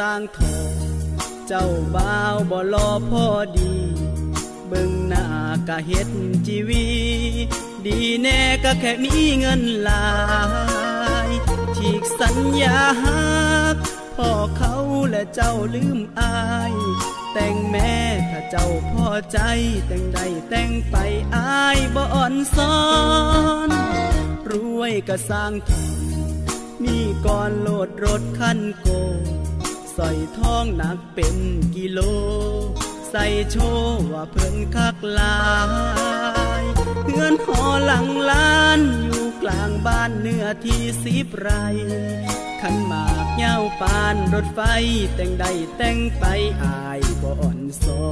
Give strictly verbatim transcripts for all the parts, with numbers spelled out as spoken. สร้างเถาเจ้าบ่าวบ่รอพอดีเบิ่งหน้ากะเฮ็ดชีวีดีแน่ก็แค่มีเงินหลายฉีกสัญญาฮักพ่อเขาและเจ้าลืมอายแต่งแม่ถ้าเจ้าพอใจแต่งใดแต่งไปอายบ่อ่อนซ้อนรวยก็สร้างเถามีก่อนโลดรถคันโกใส่ท้องหนักเป็นกิโลใส่โชว์ว่าเพิ่นคักหลายเฮือนหอหลังล้านอยู่กลางบ้านเนื้อที่สิบไร่ขันหมากเหย้าปานรถไฟแต่งใดแต่งไปอายบ่อ่อนซ้อ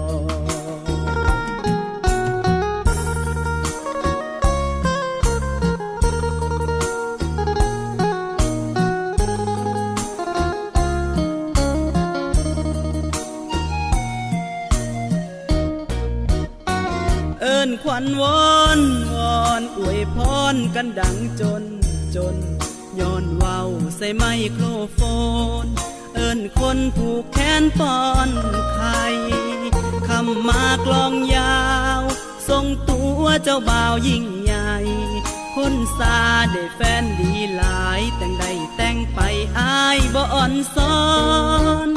ขวัญวอนวอนอวยพรกันดังจนจนย้อนเว้าใส่ไมโครโฟนเอิ้นคนผูกแขนป้อนไข่คำมากลองยาวทรงตัวเจ้าบ่าวยิ่งใหญ่คนซาได้แฟนดีหลายแต่งใดแต่งไปอายบ่อ่อนซ้อน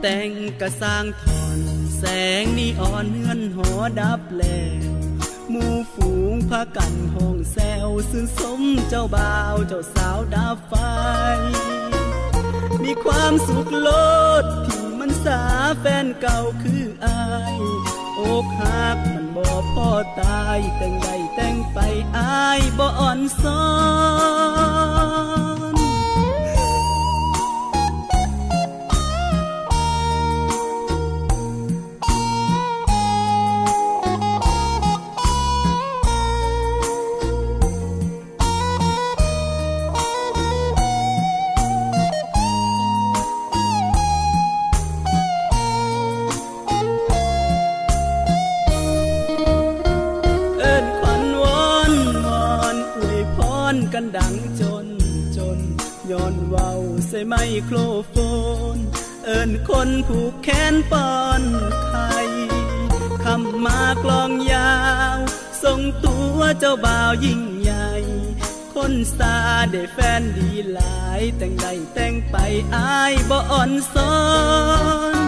แต่งกะสร้างทอนแสงนีออนเฮือนหอดับแลหมู่ฝูงพากันห้องแซวซื่นสมเจ้าบ่าวเจ้าสาวดับไฟมีความสุขโลดที่มันสาแฟนเก่าคืออายอกหักมันบ่พอตายแต่งใดแต่งไปอายบ่อ่อนซ้อนกันดังจนจนย้อนเว้าใส่ไมโครโฟนเอิ้นคนผูกแขนป้อนไข่คำมากลองยาวทรงตัวเจ้าบ่าวยิ่งใหญ่คนซาได้แฟนดีหลายแต่งใดแต่งไปอายบ่อ่อนซ้อน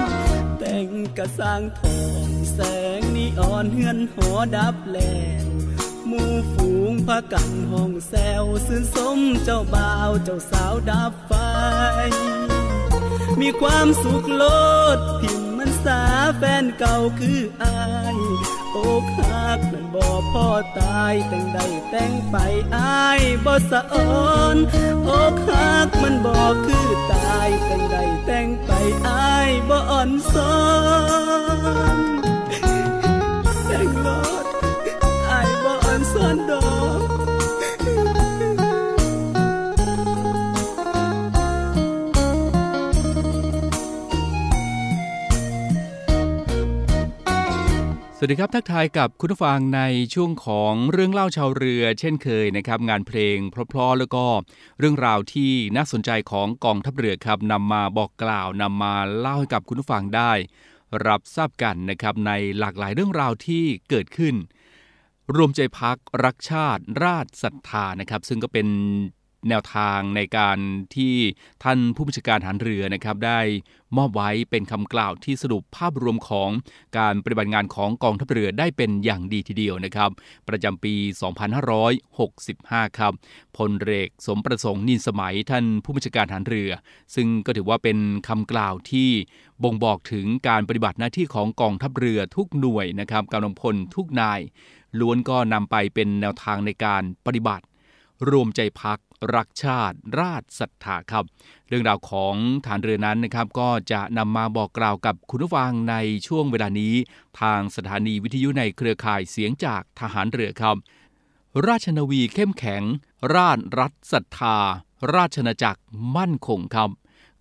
แต่งกะสร้างทองแสงนีออนเฮือนหอดับแลหมู่ฝูงพากันห้องแซวซื่นสมเจ้าบ่าวเจ้าสาวดับไฟมีความสุขโลดทิ่มมันสาแฟนเก่าคืออายอกหักมันบ่พอตายแต่งใดแต่งไปอายบ่สะอ่อนอกหักมันบ่คือตายแต่งใดแต่งไปอายบ่อ่อนซ้อนแต่งโลดสอนดอกสวัสดีครับทักทายกับคุณผู้ฟังในช่วงของเรื่องเล่าชาวเรือเช่นเคยนะครับงานเพลงเพราะๆแล้วก็เรื่องราวที่น่าสนใจของกองทัพเรือครับนำมาบอกกล่าวนำมาเล่าให้กับคุณผู้ฟังได้รับทราบกันนะครับในหลากหลายเรื่องราวที่เกิดขึ้นรวมใจพักรักชาติราชศรัทธานะครับซึ่งก็เป็น แนวทางในการที่ท่านผู้บัญชาการทหารเรือนะครับได้มอบไว้เป็นคำกล่าวที่สรุปภาพรวมของการปฏิบัติงานของกองทัพเรือได้เป็นอย่างดีทีเดียวนะครับประจำปี สองพันห้าร้อยหกสิบห้า ครับพลเรือสมประสงค์นินสมัยท่านผู้บัญชาการทหารเรือซึ่งก็ถือว่าเป็นคำกล่าวที่บ่งบอกถึงการปฏิบัติหน้าที่ของกองทัพเรือทุกหน่วยนะครับกำลังพลทุกนายล้วนก็นำไปเป็นแนวทางในการปฏิบัติรวมใจพักรักชาติราชศรัทธาครับเรื่องราวของฐานเรือนั้นนะครับก็จะนำมาบอกกล่าวกับคุณผู้ฟังในช่วงเวลานี้ทางสถานีวิทยุในเครือข่ายเสียงจากทหารเรือครับราชนาวีเข้มแข็งราชรัฐศรัทธาราชนาจักรมั่นคงครับ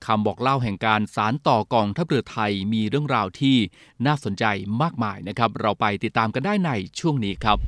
คำบอกเล่าแห่งการสานต่อกองทัพเรือไทยมีเรื่องราวที่น่าสนใจมากมายนะครับเราไปติดตามกันได้ในช่วงนี้ครับ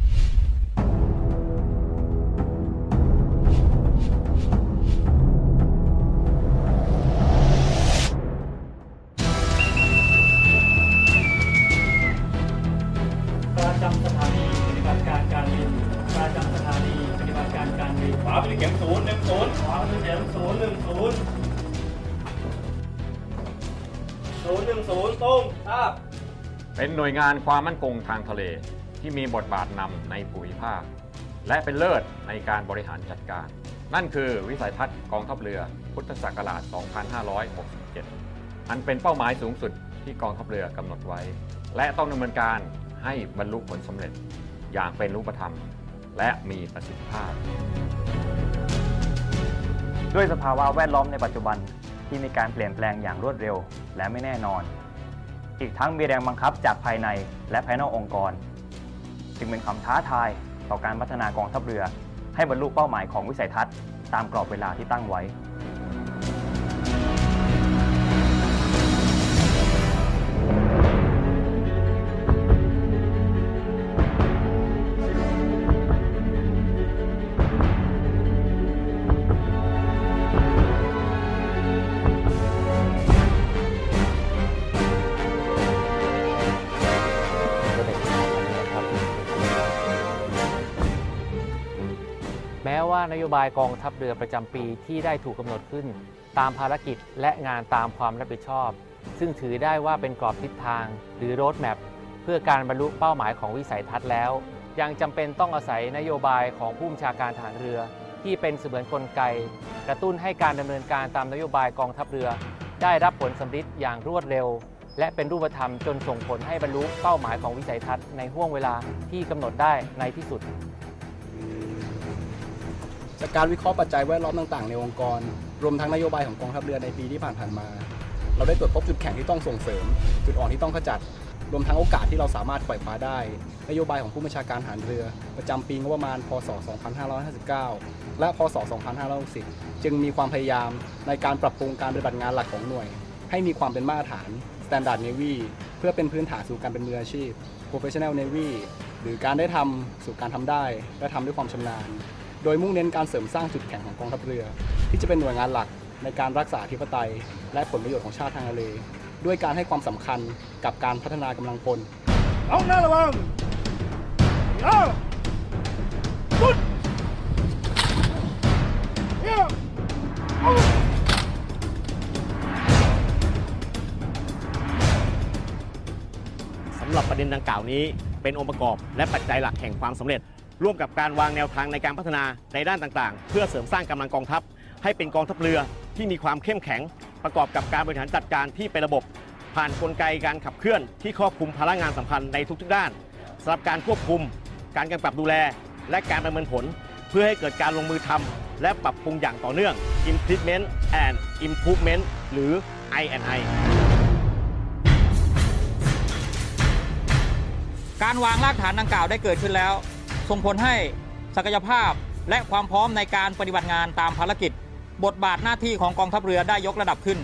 เป็นหน่วยงานความมั่นคงทางทะเลที่มีบทบาทนำในภูมิภาคและเป็นเลิศในการบริหารจัดการนั่นคือวิสัยทัศน์กองทัพเรือพุทธศักราช สองพันห้าร้อยหกสิบเจ็ด อันเป็นเป้าหมายสูงสุดที่กองทัพเรือกำหนดไว้และต้องดำเนินการให้บรรลุผลสำเร็จอย่างเป็นรูปธรรมและมีประสิทธิภาพด้วยสภาวะแวดล้อมในปัจจุบันที่มีการเปลี่ยนแปลงอย่างรวดเร็วและไม่แน่นอนอีกทั้งมีแรงบังคับจากภายในและภายนอกองค์กรจึงเป็นความท้าทายต่อการพัฒนากองทัพเรือให้บรรลุเป้าหมายของวิสัยทัศน์ตามกรอบเวลาที่ตั้งไว้นโยบายกองทัพเรือประจำปีที่ได้ถูกกำหนดขึ้นตามภารกิจและงานตามความรับผิดชอบซึ่งถือได้ว่าเป็นกรอบทิศทางหรือโรดแมพเพื่อการบรรลุเป้าหมายของวิสัยทัศน์แล้วยังจำเป็นต้องอาศัยนโยบายของผู้บัญชาการทหารเรือที่เป็นเสมือนกลไกกระตุ้นให้การดำเนินการตามนโยบายกองทัพเรือได้รับผลสำลิดอย่างรวดเร็วและเป็นรูปธรรมจนส่งผลให้บรรลุเป้าหมายของวิสัยทัศน์ในห่วงเวลาที่กำหนดได้ในที่สุดจากการวิเคราะห์ปัจจัยแวดล้อมต่างๆในองค์กรรวมทั้งนโยบายของกองทัพเรือในปีที่ผ่านๆมาเราได้ตรวจพบจุดแข็งที่ต้องส่งเสริมจุดอ่อนที่ต้องขจัดรวมทั้งโอกาสที่เราสามารถไขว่คว้าได้นโยบายของผู้บัญชาการทหารเรือประจำปีงบประมาณพ.ศ. สองพันห้าร้อยห้าสิบเก้า และพ.ศ. สองพันห้าร้อยหกสิบ จึงมีความพยายามในการปรับปรุงการปฏิบัติงานหลักของหน่วยให้มีความเป็นมาตรฐาน Standard Navy เพื่อเป็นพื้นฐานสู่การเป็นมืออาชีพ Professional Navy หรือการได้ทำสู่การทำได้และทำด้วยความชำนาญโดยมุ่งเน้นการเสริมสร้างจุดแข็งของกองทัพเรือที่จะเป็นหน่วยงานหลักในการรักษาอธิปไตยและผลประโยชน์ของชาติทางทะเลด้วยการให้ความสำคัญกับการพัฒนากำลังพลเอาหน้าระวังเย้พุดเย้สำหรับประเด็นดังกล่าวนี้เป็นองค์ประกอบและปัจจัยหลักแห่งความสำเร็จร่วมกับการวางแนวทางในการพัฒนาในด้านต่างๆเพื่อเสริมสร้างกำลังกองทัพให้เป็นกองทัพเรือที่มีความเข้มแข็งประกอบกับการบริหารจัดการที่เป็นระบบผ่านกลไกการขับเคลื่อนที่ครอบคลุมภาระงานสำคัญในทุกๆด้านสำหรับการควบคุมการกำกับดูแลและการประเมินผลเพื่อให้เกิดการลงมือทำและปรับปรุงอย่างต่อเนื่อง Implement and Improvement หรือ ไอ แอนด์ ไอการวางรากฐานดังกล่าวได้เกิดขึ้นแล้วส่งผลให้ศักยภาพและความพร้อมในการปฏิบัติงานตามภารกิจบทบาทหน้าที่ของกองทัพเรือได้ยกระดับขึ้น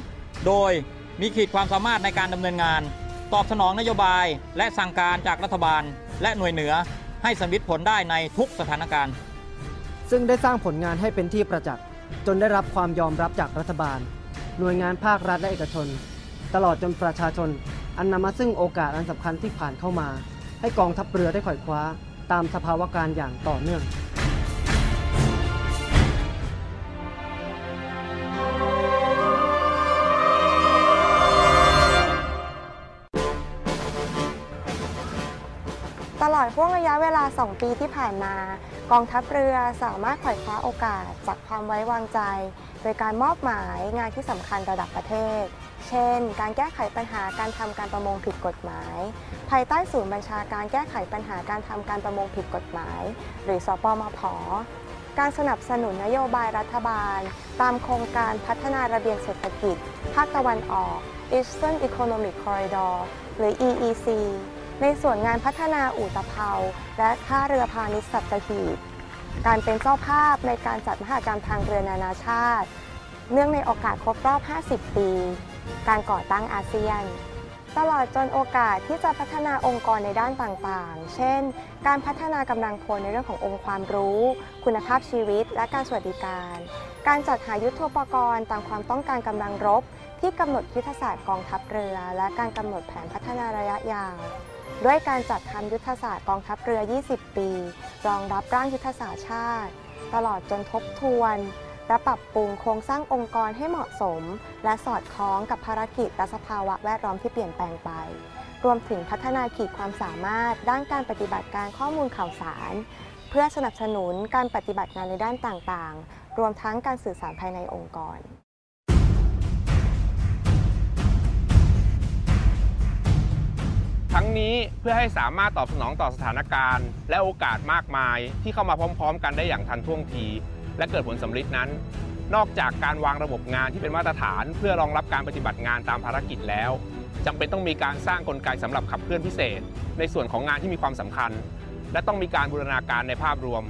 โดยมีขีดความสามารถในการดำเนินงานตอบสนองนโยบายและสั่งการจากรัฐบาลและหน่วยเหนือให้สำเร็จผลได้ในทุกสถานการณ์ซึ่งได้สร้างผลงานให้เป็นที่ประจักษ์จนได้รับความยอมรับจากรัฐบาลหน่วยงานภาครัฐและเอกชนตลอดจนประชาชนอันนำมาซึ่งโอกาสอันสำคัญที่ผ่านเข้ามาให้กองทัพเรือได้ไขว่คว้าตามสภาวะการอย่างต่อเนื่อง ตลอดช่วงระยะเวลาสองปีที่ผ่านมากองทัพเรือสามารถไขว่คว้าโอกาสจากความไว้วางใจโดยการมอบหมายงานที่สำคัญระดับประเทศเช่นการแก้ไขปัญหาการทำการประมงผิดกฎหมายภายใต้ศูนย์บัญชาการแก้ไขปัญหาการทำการประมงผิดกฎหมายหรือสปมผ.การสนับสนุนนโยบายรัฐบาลตามโครงการพัฒนาระเบียงเศรษฐกิจภาคตะวันออก Eastern Economic Corridor หรือ อี อี ซี ในส่วนงานพัฒนาอู่ตะเภาและท่าเรือพาณิชย์สัตหีบการเป็นเจ้าภาพในการจัดมหกรรมทางเรือนานาชาติเนื่องในโอกาสครบรอบห้าสิบปีการก่อตั้งอาเซียนตลอดจนโอกาสที่จะพัฒนาองค์กรในด้านต่างๆเช่นการพัฒนากำลังคนในเรื่องขององค์ความรู้คุณภาพชีวิตและการสวัสดิการการจัดหายุทโธปกรณ์ตามความต้องการกำลังรบที่กำหนดยุทธศาสตร์กองทัพเรือและการกำหนดแผนพัฒนาระยะยาวด้วยการจัดทำยุทธศาสตร์กองทัพเรือยี่สิบปีรองรับร่างยุทธศาสตร์ชาติตลอดจนทบทวนและปรับปรุงโครงสร้างองค์กรให้เหมาะสมและสอดคล้องกับภารกิจและสภาวะแวดล้อมที่เปลี่ยนแปลงไปรวมถึงพัฒนาขีดความสามารถด้านการปฏิบัติการข้อมูลข่าวสารเพื่อสนับสนุนการปฏิบัติงานในด้านต่างๆรวมทั้งการสื่อสารภายในองค์กรทั้งนี้เพื่อให้สามารถตอบสนองต่อสถานการณ์และโอกาสมากมายที่เข้ามาพร้อมๆกันได้อย่างทันท่วงทีและเกิดผลสำลิดนั้นนอกจากการวางระบบงานที่เป็นมาตรฐานเพื่อรองรับการปฏิบัติงานตามภารกิจแล้วจำเป็นต้องมีการสร้างกลไกสำหรับขับเคลื่อนพิเศษในส่วนของงานที่มีความสำคัญและต้องมีการบูรณาการในภาพรวม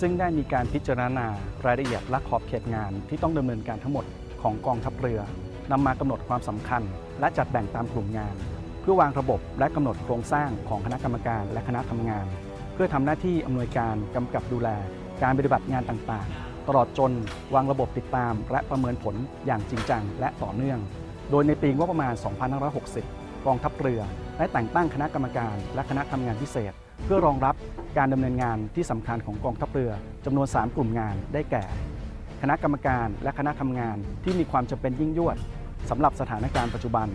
ซึ่งได้มีการพิจารณารายละเอียดและขอบเขตงานที่ต้องดำเนินการทั้งหมดของกองทัพเรือนำมากำหนดความสำคัญและจัดแบ่งตามกลุ่มงานเพื่อวางระบบและกำหนดโครงสร้างของคณะกรรมการและคณะทำงานเพื่อทำหน้าที่อำนวยการกำกับดูแลการปฏิบัติงานต่างๆตลอดจนวางระบบติดตามและประเมินผลอย่างจริงจังและต่อเนื่องโดยในปีงบประมาณ สองพันห้าร้อยหกสิบ กองทัพเรือได้แต่งตั้งคณะกรรมการและคณะทำงานพิเศษเพื่อรองรับการดำเนินงานที่สำคัญของกองทัพเรือจำนวนสามกลุ่มงานได้แก่คณะกรรมการและคณะทำงานที่มีความจำเป็นยิ่งยวดสำหรับสถานการณ์ปัจจุบัน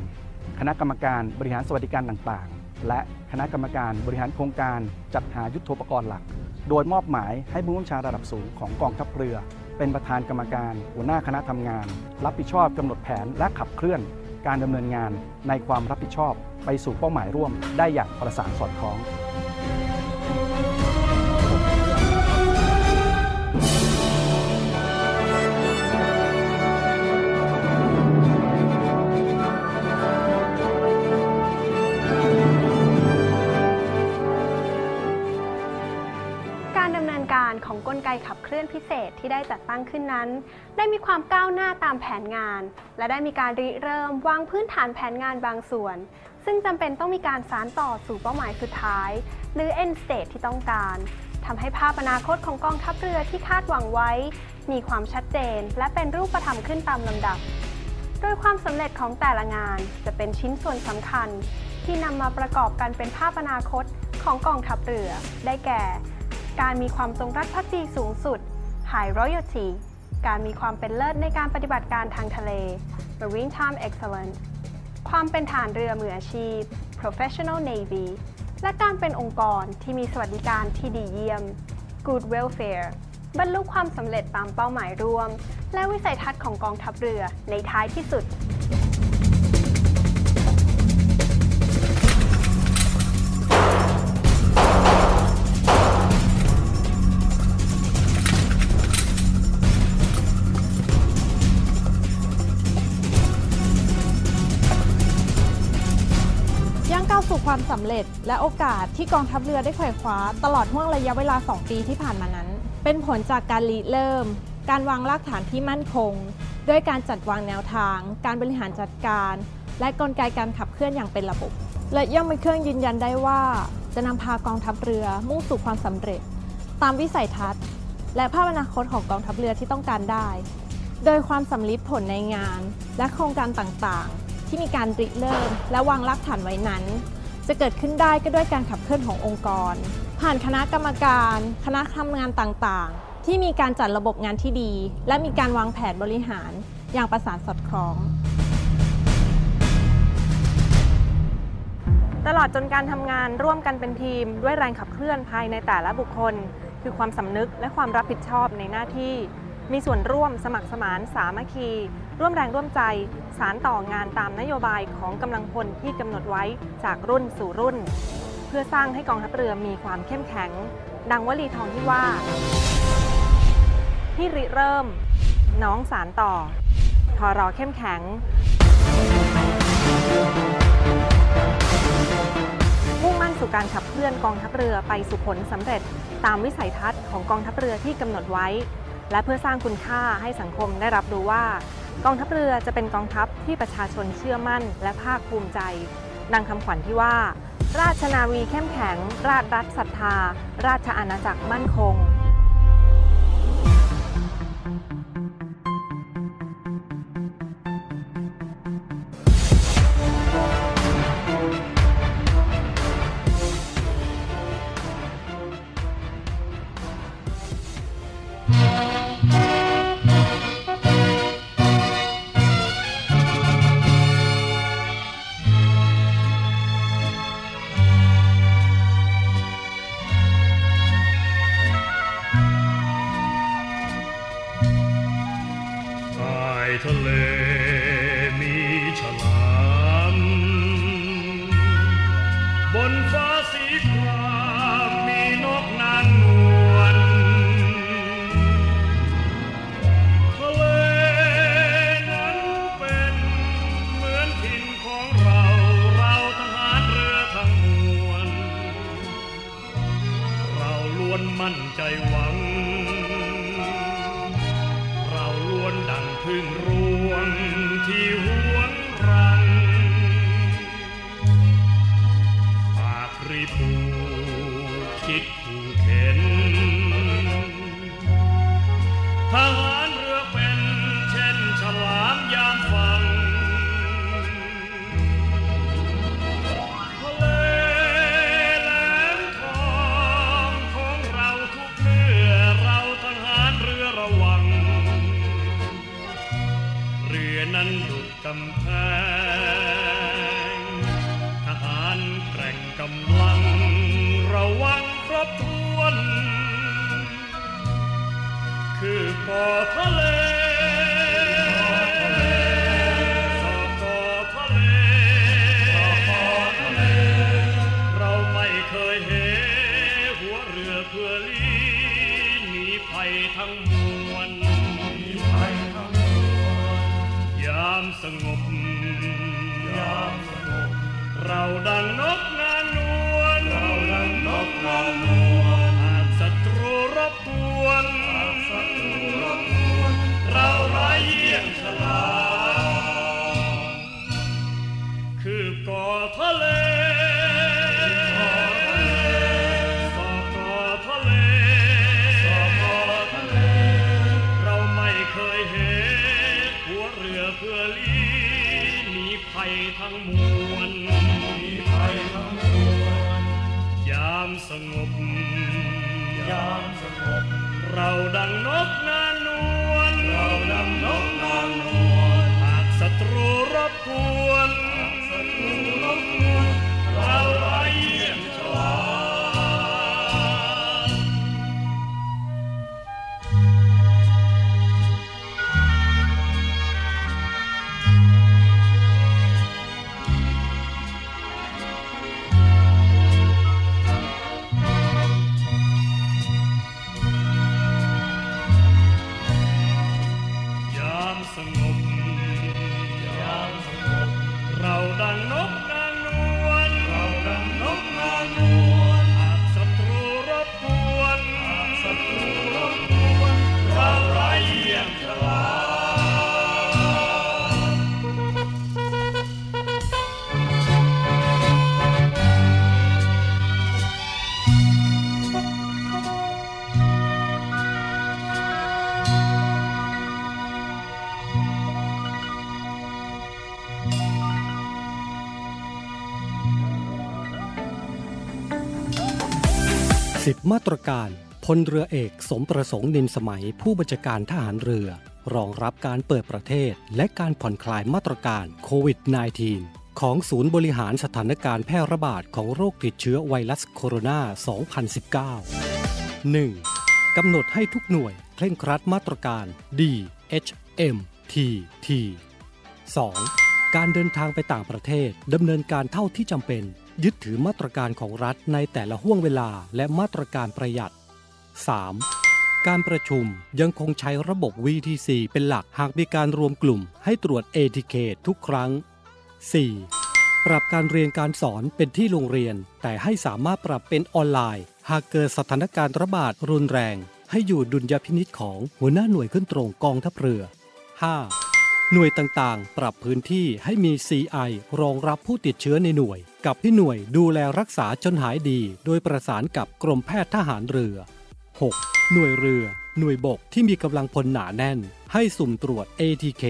คณะกรรมการบริหารสวัสดิการต่างๆและคณะกรรมการบริหารโครงการจัดหายุทโธปกรณ์หลักโดยมอบหมายให้ผู้บัญชาการระดับสูงของกองทัพเรือเป็นประธานกรรมการหัวหน้าคณะทำงานรับผิดชอบกำหนดแผนและขับเคลื่อนการดำเนินงานในความรับผิดชอบไปสู่เป้าหมายร่วมได้อย่างประสานสอดคล้องของกลไกขับเคลื่อนพิเศษที่ได้จัดตั้งขึ้นนั้นได้มีความก้าวหน้าตามแผนงานและได้มีการริเริ่มวางพื้นฐานแผนงานบางส่วนซึ่งจำเป็นต้องมีการสานต่อสู่เป้าหมายสุดท้ายหรือ end state ที่ต้องการทำให้ภาพอนาคตของกองทัพเรือที่คาดหวังไว้มีความชัดเจนและเป็นรูปธรรมขึ้นตามลำดับโดยความสำเร็จของแต่ละงานจะเป็นชิ้นส่วนสำคัญที่นำมาประกอบกันเป็นภาพอนาคตของกองทัพเรือได้แก่การมีความจงรักภักดีสูงสุด High Loyalty การมีความเป็นเลิศในการปฏิบัติการทางทะเล Maritime Excellence ความเป็นฐานเรือมืออาชีพ Professional Navy และการเป็นองค์กรที่มีสวัสดิการที่ดีเยี่ยม Good Welfare บรรลุความสำเร็จตามเป้าหมายรวมและวิสัยทัศน์ของกองทัพเรือในท้ายที่สุดสู่ความสำเร็จและโอกาสที่กองทัพเรือได้ไขว่คว้าตลอดห่วงระยะเวลาสองปีที่ผ่านมานั้นเป็นผลจากการริเริ่มการวางรากฐานที่มั่นคงด้วยการจัดวางแนวทางการบริหารจัดการและกลไกการขับเคลื่อนอย่างเป็นระบบและย่อมเป็นเครื่องยืนยันได้ว่าจะนำพากองทัพเรือมุ่งสู่ความสำเร็จตามวิสัยทัศน์และภาพอนาคตของกองทัพเรือที่ต้องการได้โดยความสำลิดผลในงานและโครงการต่างๆที่มีการริเริ่มและวางรากฐานไว้นั้นจะเกิดขึ้นได้ก็ด้วยการขับเคลื่อนขององค์กรผ่านคณะกรรมการคณะทำงานต่างๆที่มีการจัดระบบงานที่ดีและมีการวางแผนบริหารอย่างประสานสอดคล้อง ตลอดจนการทำงานร่วมกันเป็นทีมด้วยแรงขับเคลื่อนภายในแต่ละบุคคลคือความสำนึกและความรับผิดชอบในหน้าที่มีส่วนร่วมสมัครสมานสามัคคีร่วมแรงร่วมใจสานต่องานตามนโยบายของกำลังพลที่กำหนดไว้จากรุ่นสู่รุ่นเพื่อสร้างให้กองทัพเรือมีความเข้มแข็งดังวลีทองที่ว่าที่ริเริ่มน้องสานต่อทรอเข้มแข็งมุ่งมั่นสู่การขับเคลื่อนกองทัพเรือไปสู่ผลสำเร็จตามวิสัยทัศน์ของกองทัพเรือที่กำหนดไว้และเพื่อสร้างคุณค่าให้สังคมได้รับรู้ว่ากองทัพเรือจะเป็นกองทัพที่ประชาชนเชื่อมั่นและภาคภูมิใจดังคำขวัญที่ว่าราชนาวีเข้มแข็งราชรัฐศรัทธาราชอาณาจักรมั่นคงทะเลมีฉลามบนฟ้าสีครามมีนกนางนวลทะเลนั้นเป็นเหมือนถิ่นของเราเราทหารเรือทั้งมวลเราล้วนมั่นใจหวังเราล้วนดังพึ่งรวงที่หวงรังปากรีปูคิดผูกเข็นทหารเรือเป็นเช่นฉลามยามฟังทะเลแหลมทองของเราทุกเมื่อเราทหารเรือระวังเรือนั้นดุจกำแพงทหารแกร่งกำลังระวังครบถ้วนคือปอทะเลสอปอทะเลเราไม่เคยเหหัวเรือเพื่อลี้หนีภัยทั้งมวลยามสงบยามสงบเราดังนกนางนวลเราดังนกนางนวลหากศัตรูรบกวนหากศัตรูรบกวนเราร้ายเยี่ยงฉลาดคือกอทะเลภัยทั้งมวลมีภัยทั้งมวลยามสงบยามสงบเราดังนกนางนวลเราดังนกนางนวลหากศัตรูรบกวนศัตรูรบกวนเราร้ายเยี่ยมฉลาดสิบมาตรการพลเรือเอกสมประสงค์นินสมัยผู้บัญชาการทหารเรือรองรับการเปิดประเทศและการผ่อนคลายมาตรการโควิด สิบเก้า ของศูนย์บริหารสถานการณ์แพร่ระบาดของโรคติดเชื้อไวรัสโคโรนา สองพันสิบเก้า หนึ่ง กำหนดให้ทุกหน่วยเคร่งครัดมาตรการ ดี เอช เอ็ม ที ที สอง การเดินทางไปต่างประเทศดำเนินการเท่าที่จำเป็นยึดถือมาตรการของรัฐในแต่ละห่วงเวลาและมาตรการประหยัด สาม การประชุมยังคงใช้ระบบ วี ที ซี เป็นหลักหากมีการรวมกลุ่มให้ตรวจ เอ ที เค ทุกครั้ง สี่ ปรับการเรียนการสอนเป็นที่โรงเรียนแต่ให้สามารถปรับเป็นออนไลน์หากเกิดสถานการณ์ระบาดรุนแรงให้อยู่ดุลยพินิจของหัวหน้าหน่วยขึ้นตรงกองทัพเรือ ห้า หน่วยต่างๆปรับพื้นที่ให้มี ซี ไอ รองรับผู้ติดเชื้อในหน่วยกับที่หน่วยดูแลรักษาจนหายดีโดยประสานกับกรมแพทย์ทหารเรือ หก หน่วยเรือหน่วยบกที่มีกำลังพลหนาแน่นให้สุ่มตรวจ เอ ที เค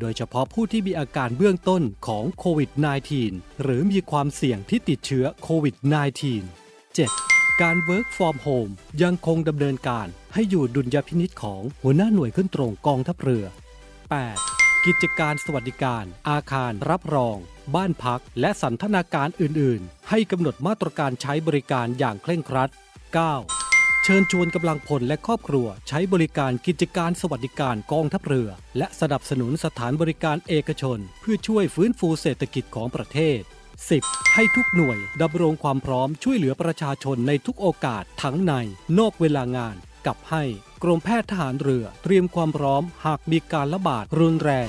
โดยเฉพาะผู้ที่มีอาการเบื้องต้นของโควิด สิบเก้า หรือมีความเสี่ยงที่ติดเชื้อโควิด สิบเก้า เจ็ด การ Work from Home ยังคงดำเนินการให้อยู่ดุลยพินิจของหัวหน้าหน่วยขึ้นตรงกองทัพเรือ แปด กิจการสวัสดิการอาคารรับรองบ้านพักและสันทนาการอื่นๆให้กำหนดมาตรการใช้บริการอย่างเคร่งครัด เก้า เชิญชวนกำลังพลและครอบครัวใช้บริการกิจการสวัสดิการกองทัพเรือและสนับสนุนสถานบริการเอกชนเพื่อช่วยฟื้นฟูเศรษฐกิจของประเทศ สิบ ให้ทุกหน่วยดำรงความพร้อมช่วยเหลือประชาชนในทุกโอกาสทั้งในนอกเวลางานกับให้กรมแพทย์ทหารเรือเตรียมความพร้อมหากมีการระบาดรุนแรง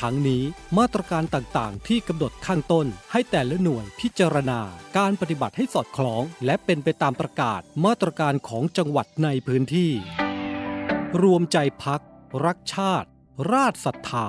ทั้งนี้มาตรการต่างๆที่กำหนดข้างต้นให้แต่ละหน่วยพิจารณาการปฏิบัติให้สอดคล้องและเป็นไปตามประกาศมาตรการของจังหวัดในพื้นที่รวมใจพักรักชาติราชศรัทธา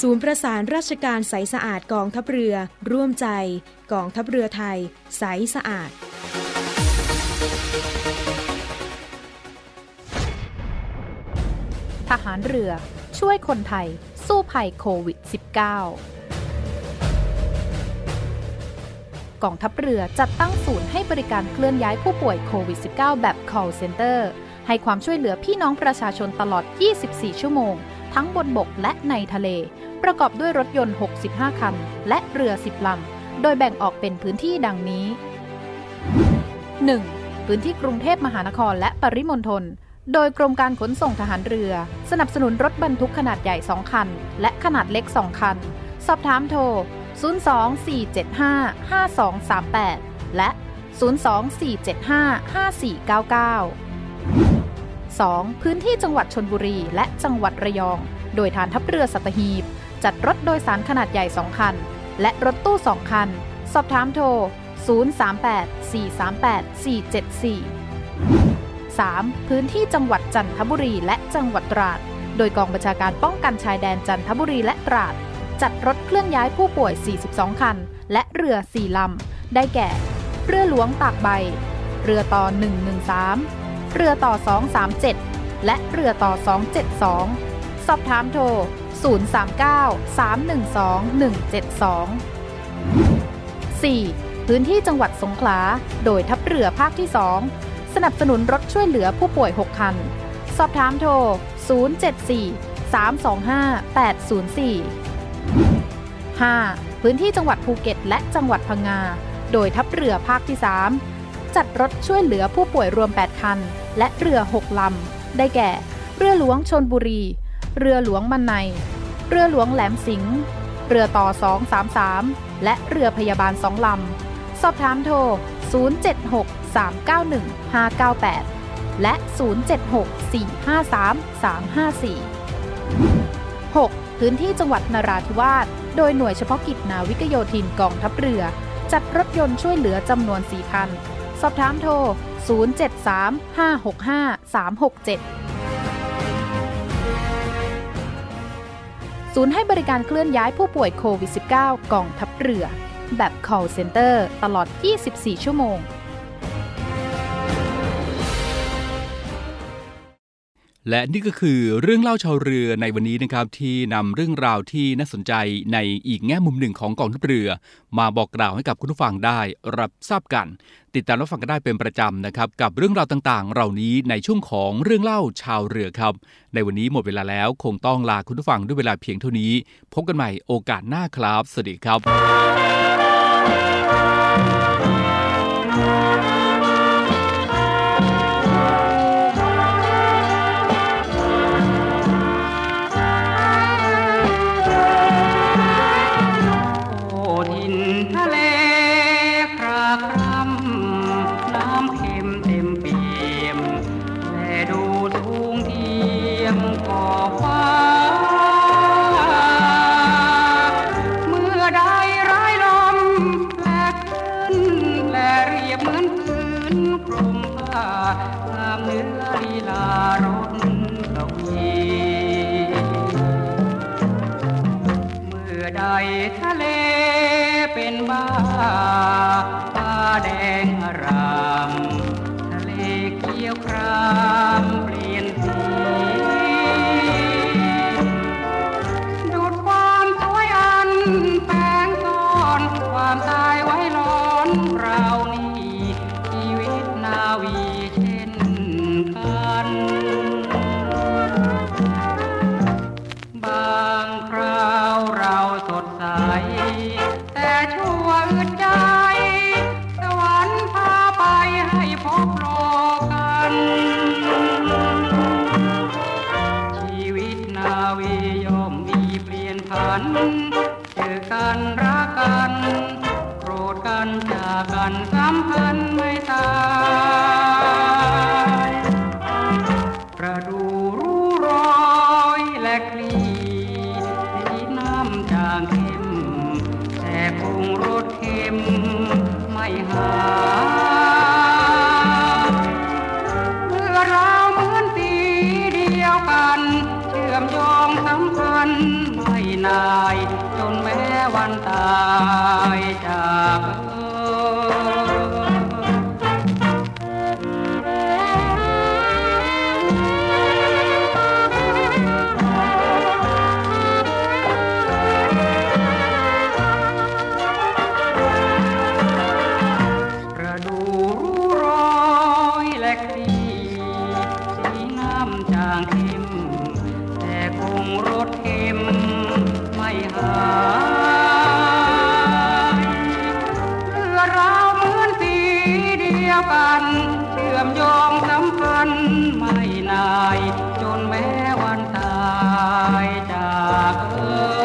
ศูนย์ประสานราชการใสสะอาดกองทัพเรือร่วมใจกองทัพเรือไทยใสสะอาดทหารเรือช่วยคนไทยสู้ภัยโควิด สิบเก้า กองทัพเรือจัดตั้งศูนย์ให้บริการเคลื่อนย้ายผู้ป่วยโควิด สิบเก้า แบบ Call Center ให้ความช่วยเหลือพี่น้องประชาชนตลอดยี่สิบสี่ชั่วโมงทั้งบนบกและในทะเลประกอบด้วยรถยนต์หกสิบห้าคันและเรือสิบลำโดยแบ่งออกเป็นพื้นที่ดังนี้ หนึ่ง พื้นที่กรุงเทพมหานครและปริมณฑลโดยกรมการขนส่งทหารเรือสนับสนุนรถบรรทุกขนาดใหญ่สองคันและขนาดเล็กสองคันสอบถามโทรศูนย์ สอง สี่ เจ็ด ห้า ห้า สอง สาม แปดและศูนย์ สอง สี่ เจ็ด ห้า ห้า สี่ เก้า เก้าสอง พื้นที่จังหวัดชลบุรีและจังหวัดระยองโดยฐานทัพเรือสัตหีบจัดรถโดยสารขนาดใหญ่สองคันและรถตู้สองคันสอบถามโทรศูนย์ สาม แปด สี่ สาม แปด สี่ เจ็ด สี่ สาม พื้นที่จังหวัดจันทบุรีและจังหวัดตราดโดยกองบัญชาการป้องกันชายแดนจันทบุรีและตราดจัดรถเคลื่อนย้ายผู้ป่วยสี่สิบสองคันและเรือสี่ลำได้แก่เรือหลวงตากใบเรือต่อหนึ่งหนึ่งสามเรือต่อสองสามเจ็ดและเรือต่อสองเจ็ดสองสอบถามโทรศูนย์ สาม เก้า สาม หนึ่ง สอง หนึ่ง เจ็ด สอง สี่ พื้นที่จังหวัดสงขลาโดยทัพเรือภาคที่สองสนับสนุนรถช่วยเหลือผู้ป่วยหกคันสอบถามโทรศูนย์ เจ็ด สี่ สาม สอง ห้า แปด ศูนย์ สี่ ห้า พื้นที่จังหวัดภูเก็ตและจังหวัดพังงาโดยทัพเรือภาคที่สามจัดรถช่วยเหลือผู้ป่วยรวมแปดคันและเรือหกลำได้แก่ เรือหลวงชลบุรีเรือหลวงมันในเรือหลวงแหลมสิงห์เรือต่อสองสามสามและเรือพยาบาลสองลำสอบถามโทรศูนย์ เจ็ด หก สาม เก้า หนึ่ง ห้า เก้า แปดและศูนย์ เจ็ด หก สี่ ห้า สาม สาม ห้า สี่ หกพื้นที่จังหวัดนราธิวาสโดยหน่วยเฉพาะกิจนาวิกโยธินกองทัพเรือจัดรถยนต์ช่วยเหลือจำนวนสี่คันสอบถามโทรศูนย์ เจ็ด สาม ห้า หก ห้า สาม หก เจ็ดศูนย์ให้บริการเคลื่อนย้ายผู้ป่วยโควิด สิบเก้า กองทัพเรือแบบ Call Center ตลอด ยี่สิบสี่ ชั่วโมงและนี่ก็คือเรื่องเล่าชาวเรือในวันนี้นะครับที่นำเรื่องราวที่น่าสนใจในอีกแง่มุมหนึ่งของกองทัพเรือมาบอกกล่าวให้กับคุณผู้ฟังได้รับทราบกันติดตามรับฟังกันได้เป็นประจำนะครับกับเรื่องราวต่างๆเหล่านี้ในช่วงของเรื่องเล่าชาวเรือครับในวันนี้หมดเวลาแล้วคงต้องลาคุณผู้ฟังด้วยเวลาเพียงเท่านี้พบกันใหม่โอกาสหน้าครับสวัสดีครับทะเลเป็นบ้าตาแดงอารามทะเลเขียวครามเปลี่ยนสีดูดความสวยอันแฝงซ่อนความตายไว้ล้อมเรานี่ชีวิตนาวีเช่นกันบางคราวเราแต่ชั่วอึดใจสวรรค์พาไปให้พบโลกันชีวิตนาวีย่อมมีเปลี่ยนผันเจอกันรักกันโกรธกันจากกันสัมพันธ์ไม่ตายประดูรู้รอยและคลีสีน้ำจางแต่คงรสเค็มไม่หาเมื่อเราเหมือนสีเดียวกันเชื่อมโยงสัมพันธ์ไม่นายจนแม้วันตายจากจนแม้วันตายจาก